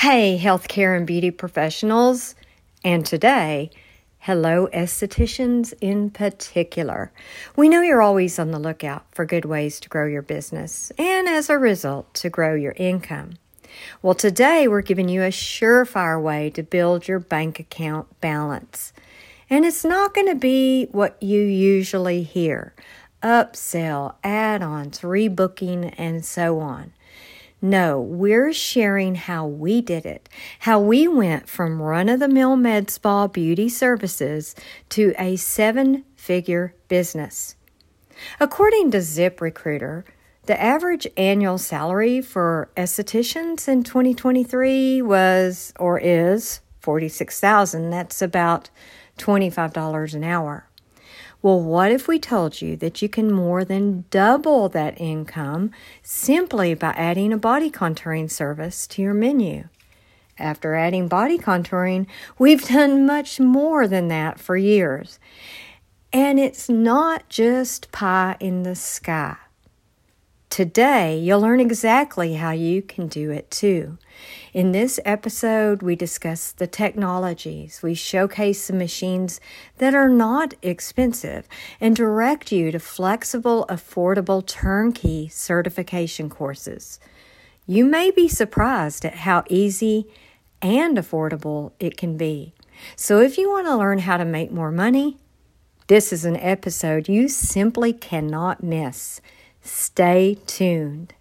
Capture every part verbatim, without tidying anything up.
Hey, healthcare and beauty professionals, and today, hello, estheticians in particular. We know you're always on the lookout for good ways to grow your business and, as a result, to grow your income. Well, today, we're giving you a surefire way to build your bank account balance. And it's not going to be what you usually hear, upsell, add-ons, rebooking, and so on. No, we're sharing how we did it, how we went from run-of-the-mill med spa beauty services to a seven-figure business. According to ZipRecruiter, the average annual salary for estheticians in twenty twenty-three was, or is, forty-six thousand dollars. That's about twenty-five dollars an hour. Well, what if we told you that you can more than double that income simply by adding a body contouring service to your menu? After adding body contouring, we've done much more than that for years. And it's not just pie in the sky. Today, you'll learn exactly how you can do it too. In this episode, we discuss the technologies. We showcase the machines that are not expensive and direct you to flexible, affordable, turnkey certification courses. You may be surprised at how easy and affordable it can be. So if you want to learn how to make more money, this is an episode you simply cannot miss. Stay tuned.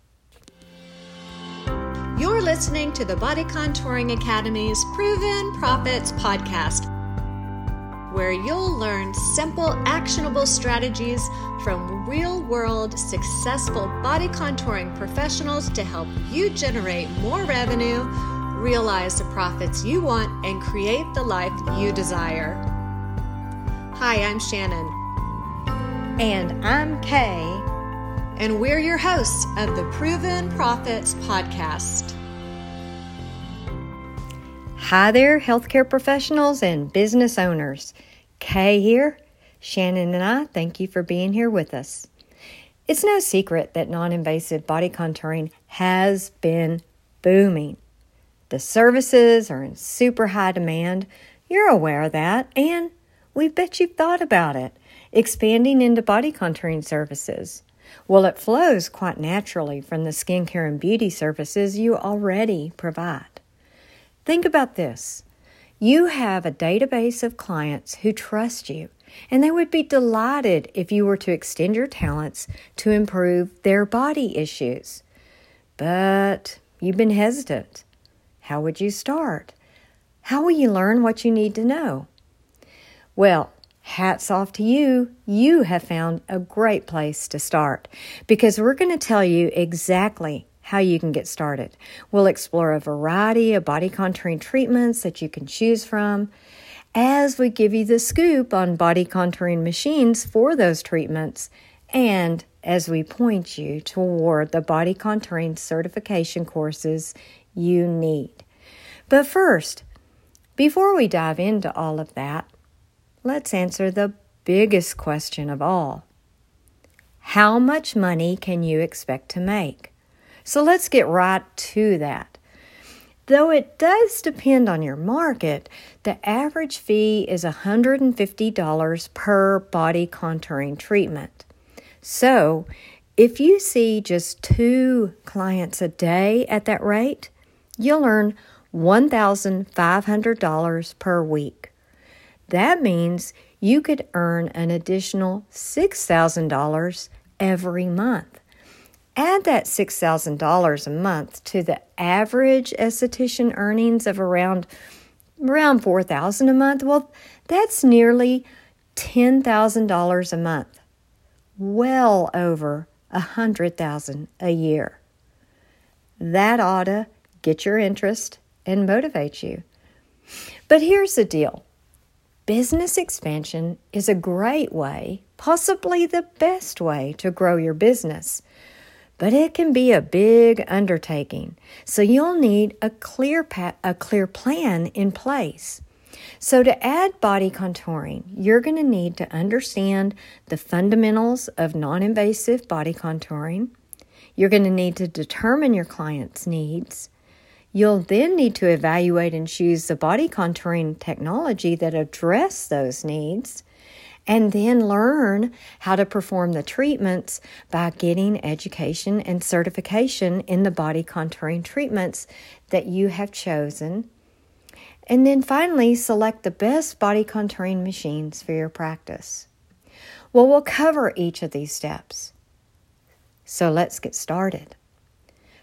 You're listening to the Body Contouring Academy's Proven Profits Podcast, where you'll learn simple, actionable strategies from real-world, successful body contouring professionals to help you generate more revenue, realize the profits you want, and create the life you desire. Hi, I'm Shannon. And I'm Kay. And we're your hosts of the Proven Profits Podcast. Hi there, healthcare professionals and business owners. Kay here. Shannon and I thank you for being here with us. It's no secret that non-invasive body contouring has been booming. The services are in super high demand. You're aware of that, and we bet you've thought about it, expanding into body contouring services. Well, it flows quite naturally from the skincare and beauty services you already provide. Think about this. You have a database of clients who trust you, and they would be delighted if you were to extend your talents to improve their body issues. But you've been hesitant. How would you start? How will you learn what you need to know? Well, hats off to you. You have found a great place to start because we're going to tell you exactly how you can get started. We'll explore a variety of body contouring treatments that you can choose from as we give you the scoop on body contouring machines for those treatments and as we point you toward the body contouring certification courses you need. But first, before we dive into all of that, let's answer the biggest question of all. How much money can you expect to make? So let's get right to that. Though it does depend on your market, the average fee is one hundred fifty dollars per body contouring treatment. So if you see just two clients a day at that rate, you'll earn fifteen hundred dollars per week. That means you could earn an additional six thousand dollars every month. Add that six thousand dollars a month to the average esthetician earnings of around, around four thousand dollars a month. Well, that's nearly ten thousand dollars a month, well over one hundred thousand dollars a year. That ought to get your interest and motivate you. But here's the deal. Business expansion is a great way, possibly the best way, to grow your business. But it can be a big undertaking, so you'll need a clear pa- a clear plan in place. So to add body contouring, you're going to need to understand the fundamentals of non-invasive body contouring. You're going to need to determine your client's needs. You'll then need to evaluate and choose the body contouring technology that address those needs, and then learn how to perform the treatments by getting education and certification in the body contouring treatments that you have chosen. And then finally, select the best body contouring machines for your practice. Well, we'll cover each of these steps. So let's get started.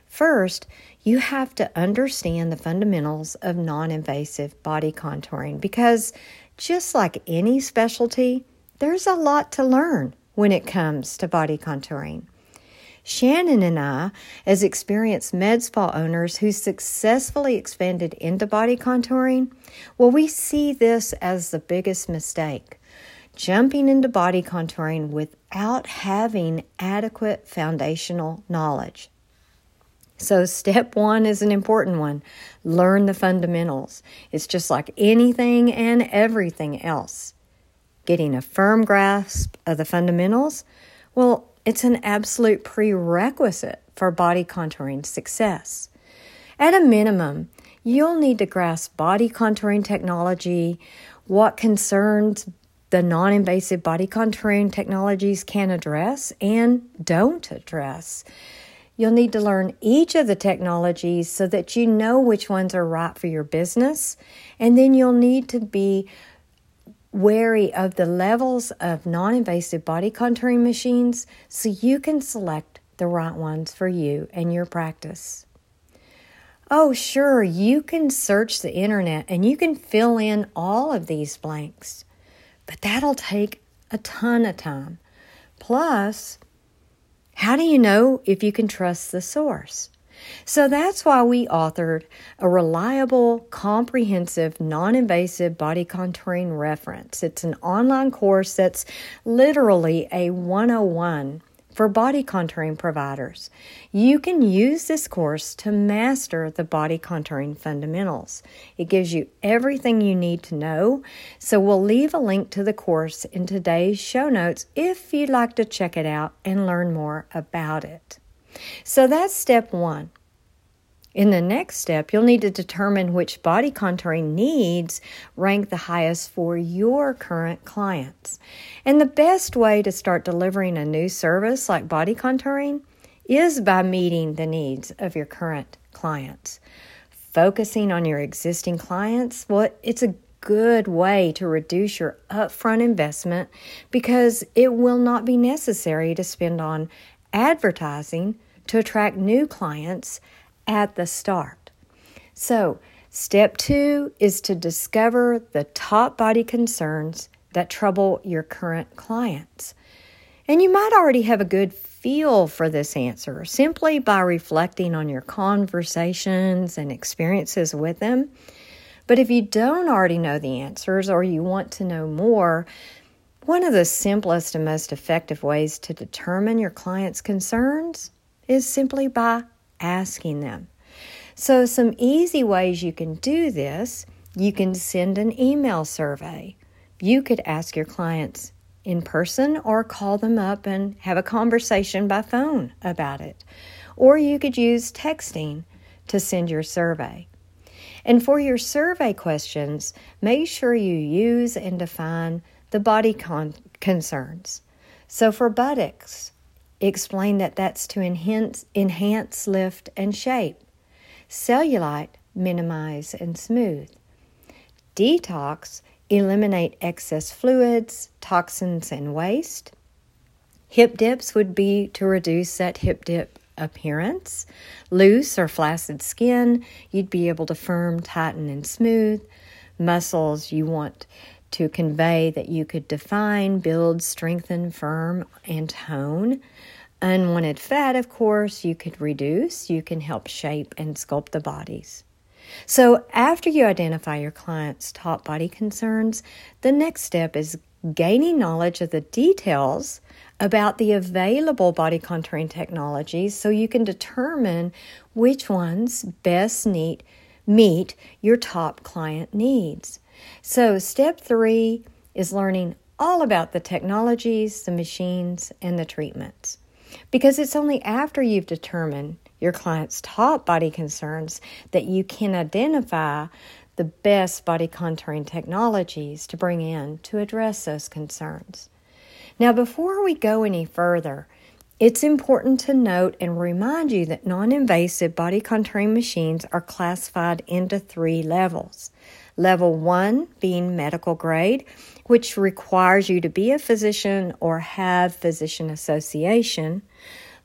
First, you have to understand the fundamentals of non-invasive body contouring because just like any specialty, there's a lot to learn when it comes to body contouring. Shannon and I, as experienced med spa owners who successfully expanded into body contouring, well, we see this as the biggest mistake, jumping into body contouring without having adequate foundational knowledge. So step one is an important one. Learn the fundamentals. It's just like anything and everything else. Getting a firm grasp of the fundamentals, well, it's an absolute prerequisite for body contouring success. At a minimum, you'll need to grasp body contouring technology, what concerns the non-invasive body contouring technologies can address and don't address. You'll need to learn each of the technologies so that you know which ones are right for your business, and then you'll need to be wary of the levels of non-invasive body contouring machines so you can select the right ones for you and your practice. Oh, sure, you can search the internet and you can fill in all of these blanks, but that'll take a ton of time. Plus, how do you know if you can trust the source? So that's why we authored a reliable, comprehensive, non-invasive body contouring reference. It's an online course that's literally a one oh one for body contouring providers. You can use this course to master the body contouring fundamentals. It gives you everything you need to know. So we'll leave a link to the course in today's show notes if you'd like to check it out and learn more about it. So that's step one. In the next step, you'll need to determine which body contouring needs rank the highest for your current clients. And the best way to start delivering a new service like body contouring is by meeting the needs of your current clients. Focusing on your existing clients, well, it's a good way to reduce your upfront investment because it will not be necessary to spend on advertising to attract new clients at the start. So, step two is to discover the top body concerns that trouble your current clients. And you might already have a good feel for this answer simply by reflecting on your conversations and experiences with them. But if you don't already know the answers or you want to know more, one of the simplest and most effective ways to determine your client's concerns is simply by asking them. So some easy ways you can do this, you can send an email survey. You could ask your clients in person or call them up and have a conversation by phone about it. Or you could use texting to send your survey. And for your survey questions, make sure you use and define the body con- concerns. So for buttocks, explain that that's to enhance, enhance, lift, and shape. Cellulite, minimize and smooth. Detox, eliminate excess fluids, toxins, and waste. Hip dips would be to reduce that hip dip appearance. Loose or flaccid skin, you'd be able to firm, tighten, and smooth. Muscles, you want to convey that you could define, build, strengthen, firm, and tone. Unwanted fat, of course, you could reduce. You can help shape and sculpt the bodies. So after you identify your client's top body concerns, the next step is gaining knowledge of the details about the available body contouring technologies so you can determine which ones best meet, meet your top client needs. So step three is learning all about the technologies, the machines, and the treatments. Because it's only after you've determined your client's top body concerns, that you can identify the best body contouring technologies to bring in to address those concerns. Now, before we go any further, it's important to note and remind you that non-invasive body contouring machines are classified into three levels. Level one being medical grade, which requires you to be a physician or have physician association.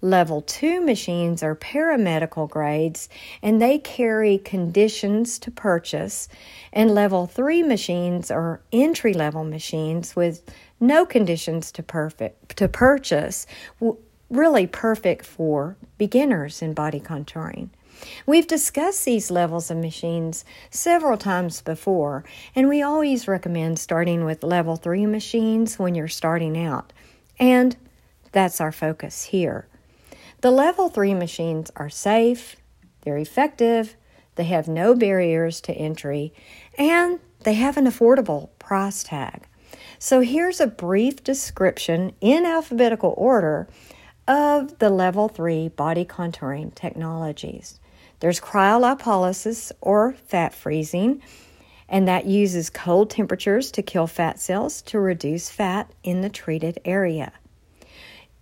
Level two machines are paramedical grades, and they carry conditions to purchase. And level three machines are entry-level machines with no conditions to, perfect, to purchase, really perfect for beginners in body contouring. We've discussed these levels of machines several times before, and we always recommend starting with level three machines when you're starting out. And that's our focus here. The level three machines are safe, they're effective, they have no barriers to entry, and they have an affordable price tag. So here's a brief description in alphabetical order of the level three body contouring technologies. There's cryolipolysis, or fat freezing, and that uses cold temperatures to kill fat cells to reduce fat in the treated area.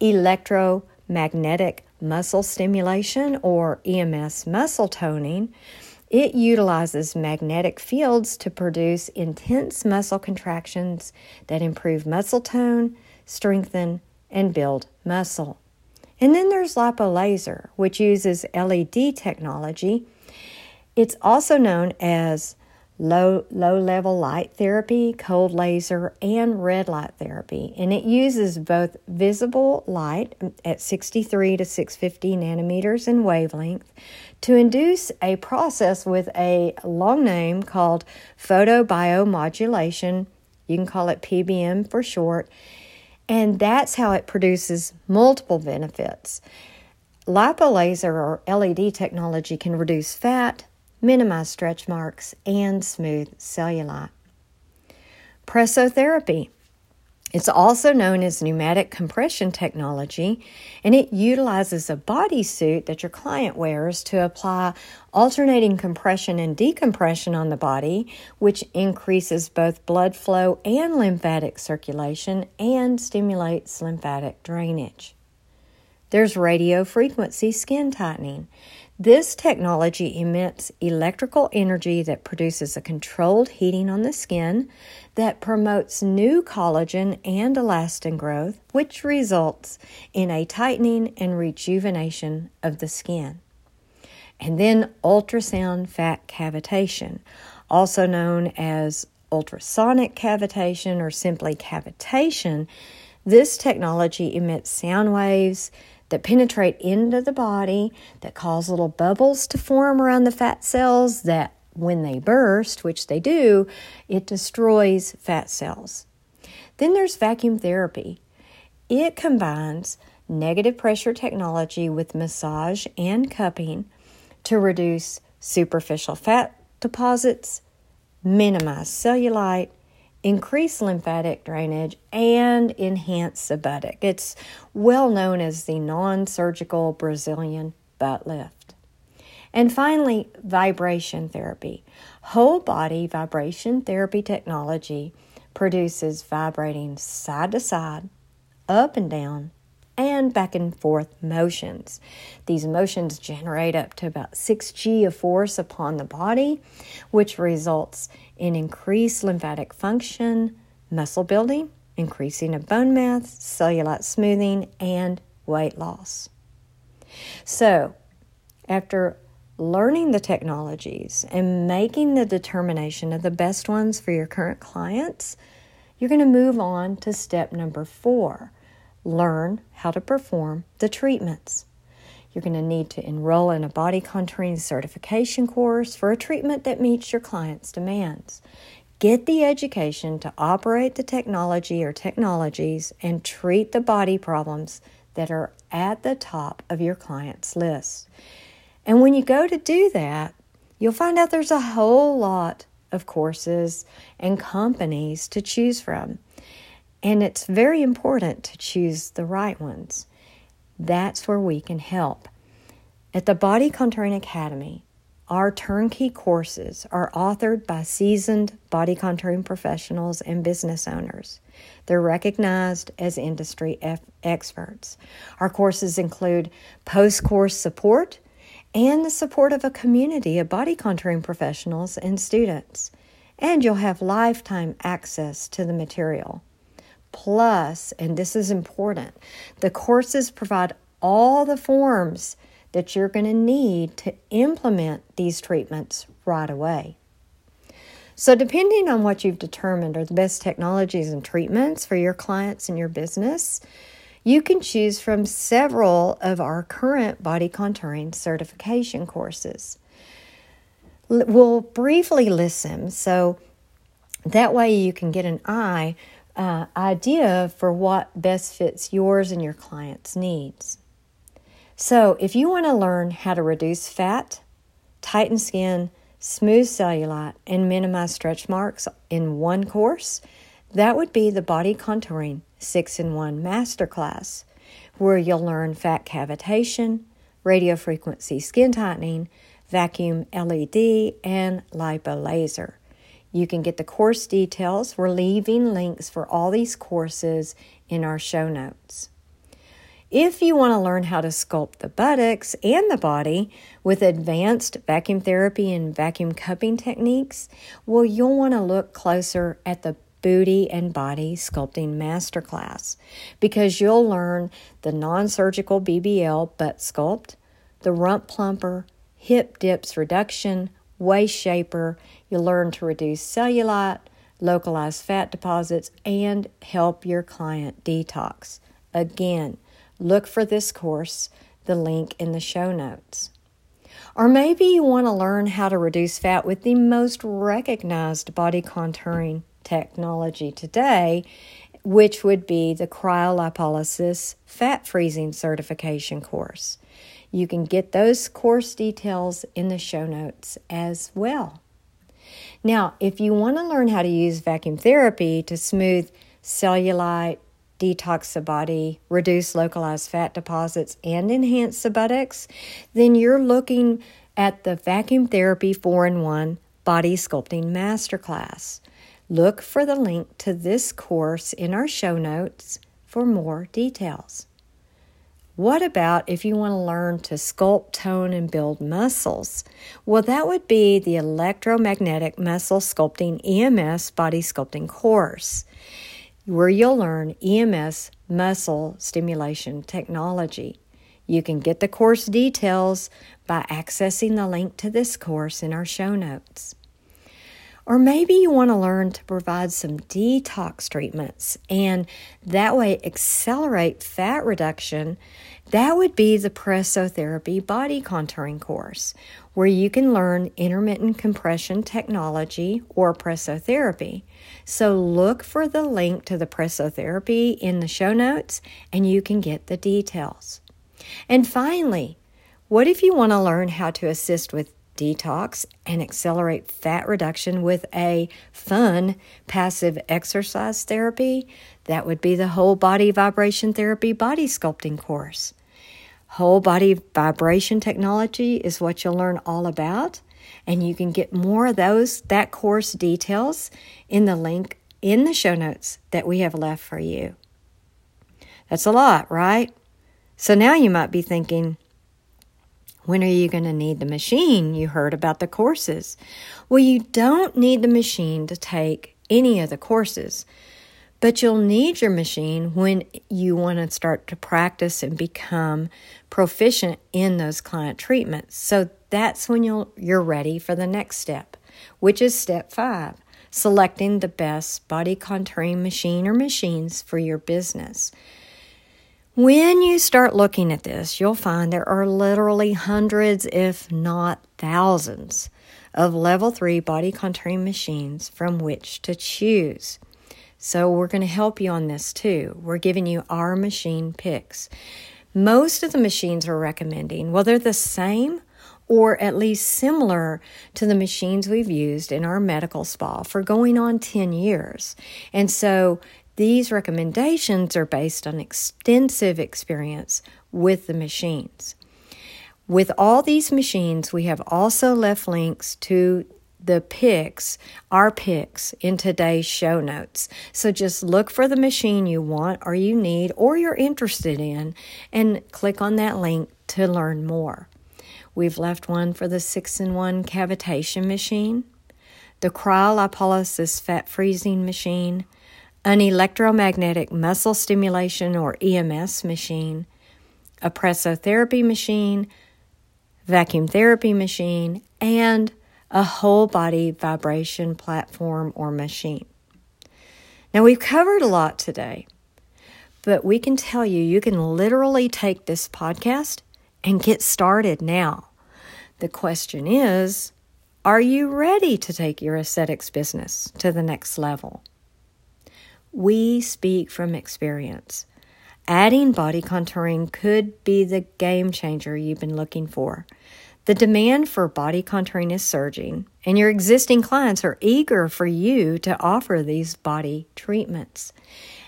Electromagnetic Muscle Stimulation, or E M S muscle toning. It utilizes magnetic fields to produce intense muscle contractions that improve muscle tone, strengthen, and build muscle. And then there's lipolaser, which uses L E D technology. It's also known as low, low-level light therapy, cold laser, and red light therapy. And it uses both visible light at sixty-three to six hundred fifty nanometers in wavelength to induce a process with a long name called photobiomodulation. You can call it P B M for short. And that's how it produces multiple benefits. Lipolaser, or L E D technology, can reduce fat, minimize stretch marks, and smooth cellulite. Pressotherapy. It's also known as pneumatic compression technology, and it utilizes a bodysuit that your client wears to apply alternating compression and decompression on the body, which increases both blood flow and lymphatic circulation and stimulates lymphatic drainage. There's radiofrequency skin tightening. This technology emits electrical energy that produces a controlled heating on the skin that promotes new collagen and elastin growth, which results in a tightening and rejuvenation of the skin. And then ultrasound fat cavitation, also known as ultrasonic cavitation or simply cavitation. This technology emits sound waves that penetrate into the body, that cause little bubbles to form around the fat cells that, when they burst, which they do, it destroys fat cells. Then there's vacuum therapy. It combines negative pressure technology with massage and cupping to reduce superficial fat deposits, minimize cellulite, increase lymphatic drainage, and enhance the buttock. It's well known as the non-surgical Brazilian butt lift. And finally, vibration therapy. Whole body vibration therapy technology produces vibrating side to side, up and down, and back and forth motions. These motions generate up to about six G of force upon the body, which results in increased lymphatic function, muscle building, increasing of bone mass, cellulite smoothing, and weight loss. So, after learning the technologies and making the determination of the best ones for your current clients, you're going to move on to step number four. Learn how to perform the treatments. You're going to need to enroll in a body contouring certification course for a treatment that meets your client's demands. Get the education to operate the technology or technologies and treat the body problems that are at the top of your client's list. And when you go to do that, you'll find out there's a whole lot of courses and companies to choose from. And it's very important to choose the right ones. That's where we can help. At the Body Contouring Academy, our turnkey courses are authored by seasoned body contouring professionals and business owners. They're recognized as industry f- experts. Our courses include post-course support and the support of a community of body contouring professionals and students. And you'll have lifetime access to the material. Plus, and this is important, the courses provide all the forms that you're going to need to implement these treatments right away. So depending on what you've determined are the best technologies and treatments for your clients and your business, you can choose from several of our current body contouring certification courses. We'll briefly listen, so that way you can get an eye, uh, idea for what best fits yours and your client's needs. So if you want to learn how to reduce fat, tighten skin, smooth cellulite, and minimize stretch marks in one course, that would be the Body Contouring six in one Masterclass, where you'll learn fat cavitation, radiofrequency skin tightening, vacuum L E D, and lipolaser. You can get the course details. We're leaving links for all these courses in our show notes. If you want to learn how to sculpt the buttocks and the body with advanced vacuum therapy and vacuum cupping techniques, well, you'll want to look closer at the Booty and Body Sculpting Masterclass, because you'll learn the non-surgical B B L butt sculpt, the rump plumper, hip dips reduction, waist shaper. You'll learn to reduce cellulite, localize fat deposits, and help your client detox. Again, look for this course, the link in the show notes. Or maybe you want to learn how to reduce fat with the most recognized body contouring technology today, which would be the Cryolipolysis Fat Freezing Certification course. You can get those course details in the show notes as well. Now, if you want to learn how to use vacuum therapy to smooth cellulite, detox the body, reduce localized fat deposits, and enhance the buttocks, then you're looking at the Vacuum Therapy four in one Body Sculpting Masterclass. Look for the link to this course in our show notes for more details. What about if you want to learn to sculpt, tone, and build muscles? Well, that would be the Electromagnetic Muscle Sculpting E M S Body Sculpting course, where you'll learn E M S muscle stimulation technology. You can get the course details by accessing the link to this course in our show notes. Or maybe you want to learn to provide some detox treatments and that way accelerate fat reduction. That would be the Pressotherapy Body Contouring course, where you can learn intermittent compression technology or pressotherapy. So look for the link to the pressotherapy in the show notes and you can get the details. And finally, what if you want to learn how to assist with detox and accelerate fat reduction with a fun passive exercise therapy? That would be the Whole Body Vibration Therapy Body Sculpting course. Whole body vibration technology is what you'll learn all about, and you can get more of those, that course details, in the link in the show notes that we have left for you. That's a lot, right? So now you might be thinking, when are you going to need the machine? You heard about the courses. Well, you don't need the machine to take any of the courses, but you'll need your machine when you want to start to practice and become proficient in those client treatments. So that's when you'll, you're ready for the next step, which is step five, selecting the best body contouring machine or machines for your business. When you start looking at this, you'll find there are literally hundreds, if not thousands, of level three body contouring machines from which to choose. So we're going to help you on this too. We're giving you our machine picks. Most of the machines we're recommending, well, they're the same or at least similar to the machines we've used in our medical spa for going on ten years. And so these recommendations are based on extensive experience with the machines. With all these machines, we have also left links to the picks, our picks, in today's show notes. So just look for the machine you want or you need or you're interested in and click on that link to learn more. We've left one for the six in one Cavitation Machine, the Cryolipolysis Fat Freezing Machine, an Electromagnetic Muscle Stimulation or E M S Machine, a Pressotherapy Machine, Vacuum Therapy Machine, and a Whole Body Vibration Platform or Machine. Now, we've covered a lot today, but we can tell you, you can literally take this podcast and get started now. The question is, are you ready to take your aesthetics business to the next level? We speak from experience. Adding body contouring could be the game changer you've been looking for. The demand for body contouring is surging, and your existing clients are eager for you to offer these body treatments.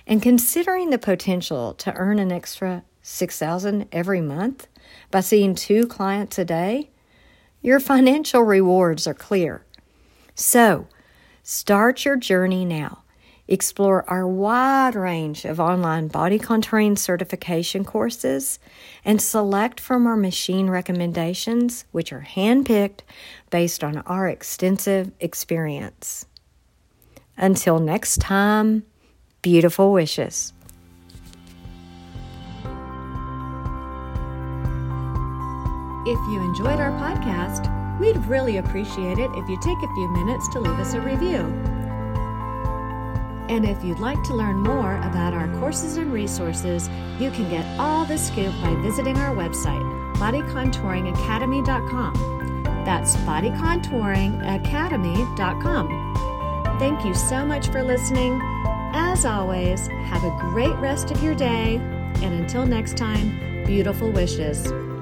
And considering the potential to earn an extra six thousand dollars every month by seeing two clients a day, your financial rewards are clear. So, start your journey now. Explore our wide range of online body contouring certification courses and select from our machine recommendations, which are handpicked based on our extensive experience. Until next time, beautiful wishes. If you enjoyed our podcast, we'd really appreciate it if you take a few minutes to leave us a review. And if you'd like to learn more about our courses and resources, you can get all the scoop by visiting our website, body contouring academy dot com. That's body contouring academy dot com. Thank you so much for listening. As always, have a great rest of your day. And until next time, beautiful wishes.